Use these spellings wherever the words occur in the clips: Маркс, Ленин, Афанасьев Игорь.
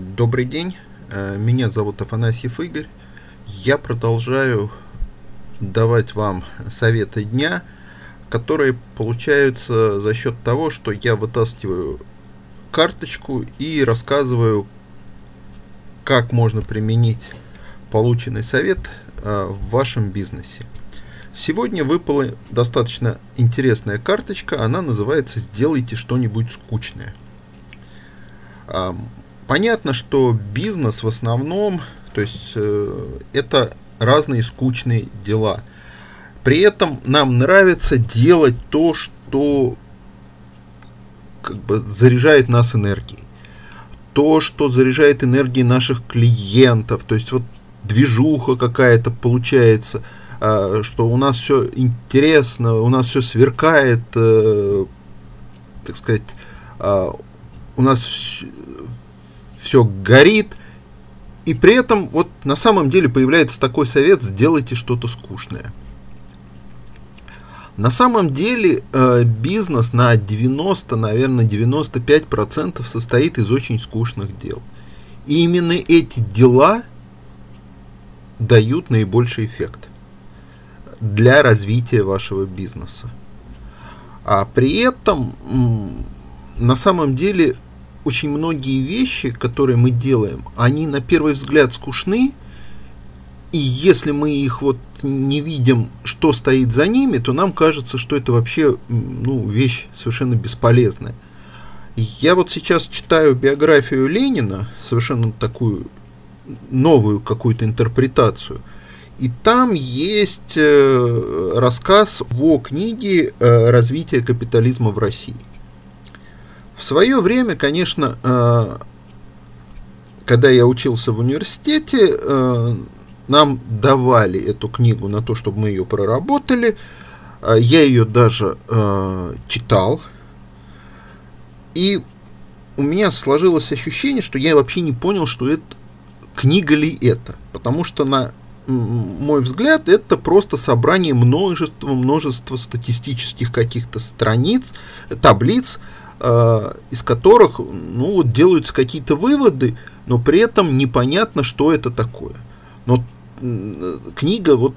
Добрый день, меня зовут Афанасьев Игорь. Я продолжаю давать вам советы дня, которые получаются за счет того, что я вытаскиваю карточку и рассказываю, как можно применить полученный совет в вашем бизнесе. Сегодня выпала достаточно интересная карточка, она называется «Сделайте что-нибудь скучное». Понятно, что бизнес в основном, то есть это разные скучные дела. При этом нам нравится делать то, что заряжает нас энергией. То, что заряжает энергией наших клиентов, то есть вот движуха какая-то получается, что у нас все интересно, у нас все сверкает, так сказать, у нас все горит, и при этом вот на самом деле появляется такой совет: сделайте что-то скучное. На самом деле бизнес на 90, наверное, 95% состоит из очень скучных дел. И именно эти дела дают наибольший эффект для развития вашего бизнеса. А при этом на самом деле очень многие вещи, которые мы делаем, они на первый взгляд скучны, и если мы их вот не видим, что стоит за ними, то нам кажется, что это вообще вещь совершенно бесполезная. Я вот сейчас читаю биографию Ленина, совершенно такую новую какую-то интерпретацию, и там есть рассказ о книге «Развитие капитализма в России». В свое время, конечно, когда я учился в университете, нам давали эту книгу на то, чтобы мы ее проработали. Я ее даже читал. И у меня сложилось ощущение, что я вообще не понял, что это книга ли это. Потому что, на мой взгляд, это просто собрание множества статистических каких-то страниц, таблиц, из которых делаются какие-то выводы, но при этом непонятно, что это такое. Но книга вот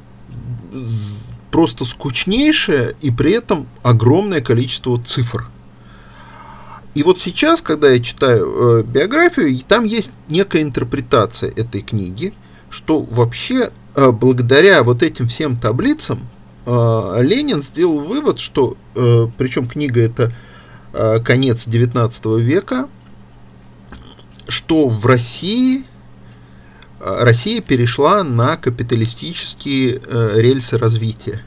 просто скучнейшая, и при этом огромное количество цифр. И вот сейчас, когда я читаю биографию, там есть некая интерпретация этой книги, что вообще благодаря вот этим всем таблицам Ленин сделал вывод, что, причем книга это конец 19 века, что в Россия перешла на капиталистические рельсы развития.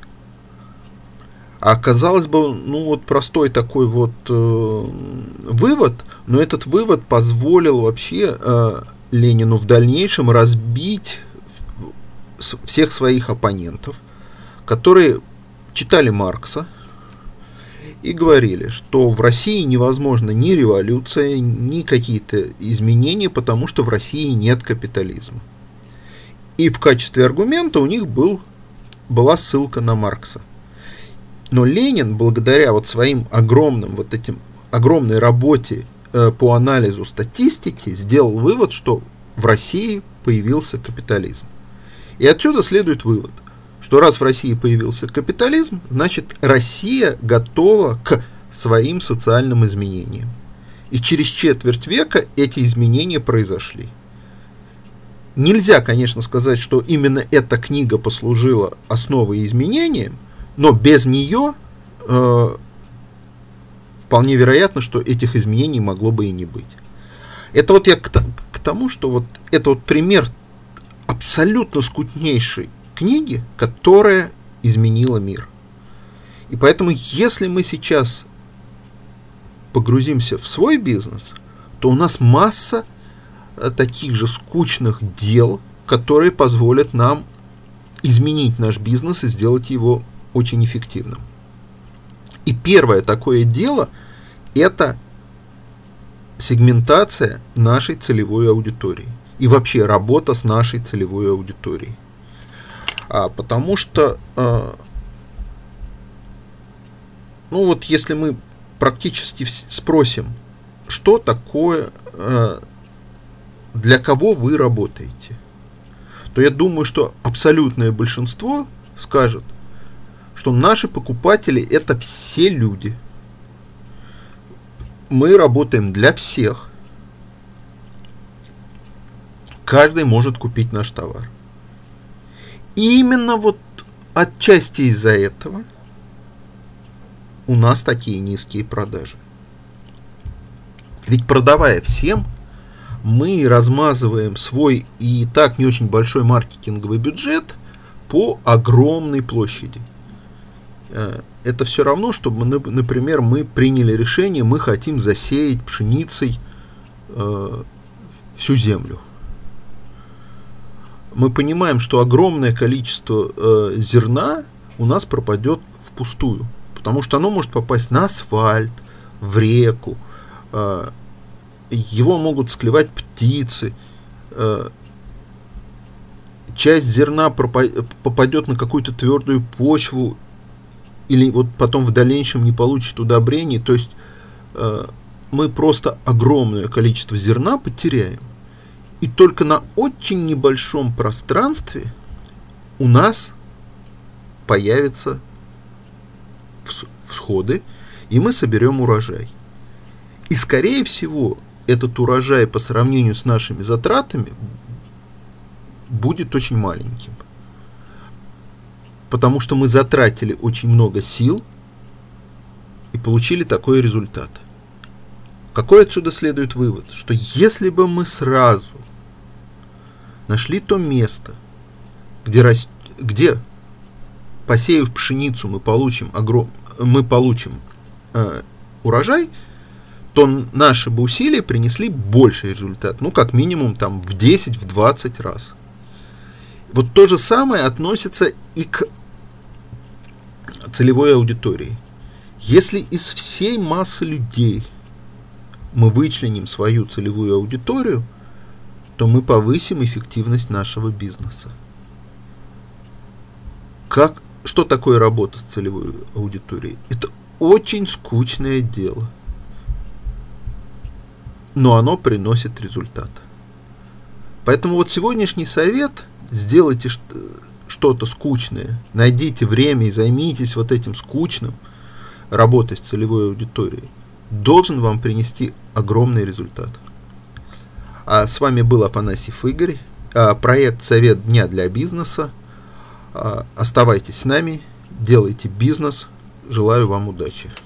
А казалось бы, простой такой вот вывод, но этот вывод позволил вообще Ленину в дальнейшем разбить всех своих оппонентов, которые читали Маркса и говорили, что в России невозможна ни революция, ни какие-то изменения, потому что в России нет капитализма. И в качестве аргумента у них была ссылка на Маркса. Но Ленин, благодаря вот своим огромной работе по анализу статистики, сделал вывод, что в России появился капитализм. И отсюда следует вывод, что раз в России появился капитализм, значит, Россия готова к своим социальным изменениям. И через четверть века эти изменения произошли. Нельзя, конечно, сказать, что именно эта книга послужила основой изменениям, но без нее вполне вероятно, что этих изменений могло бы и не быть. Это вот я к тому, что вот это вот пример абсолютно скучнейший книги, которая изменила мир. И поэтому, если мы сейчас погрузимся в свой бизнес, то у нас масса таких же скучных дел, которые позволят нам изменить наш бизнес и сделать его очень эффективным. И первое такое дело – это сегментация нашей целевой аудитории и вообще работа с нашей целевой аудиторией. Потому что, если мы практически спросим, что такое для кого вы работаете, то я думаю, что абсолютное большинство скажет, что наши покупатели – это все люди. Мы работаем для всех. Каждый может купить наш товар. И именно вот отчасти из-за этого у нас такие низкие продажи. Ведь продавая всем, мы размазываем свой и так не очень большой маркетинговый бюджет по огромной площади. Это все равно, чтобы, например, мы приняли решение, мы хотим засеять пшеницей всю землю. Мы понимаем, что огромное количество зерна у нас пропадет впустую, потому что оно может попасть на асфальт, в реку, его могут склевать птицы, часть зерна попадет на какую-то твердую почву, или вот потом в дальнейшем не получит удобрений, то есть мы просто огромное количество зерна потеряем, и только на очень небольшом пространстве у нас появятся всходы, и мы соберем урожай. И скорее всего этот урожай по сравнению с нашими затратами будет очень маленьким. Потому что мы затратили очень много сил и получили такой результат. Какой отсюда следует вывод? Что если бы мы сразу нашли то место, где посеяв пшеницу, мы получим урожай, то наши бы усилия принесли больший результат, ну как минимум там, в 10-20 раз. Вот то же самое относится и к целевой аудитории. Если из всей массы людей мы вычленим свою целевую аудиторию, то мы повысим эффективность нашего бизнеса. Что такое работа с целевой аудиторией? Это очень скучное дело, но оно приносит результат. Поэтому вот сегодняшний совет: сделайте что-то скучное, найдите время и займитесь вот этим скучным, работой с целевой аудиторией, должен вам принести огромный результат. А с вами был Афанасьев Игорь, проект «Совет дня для бизнеса». Оставайтесь с нами, делайте бизнес, желаю вам удачи.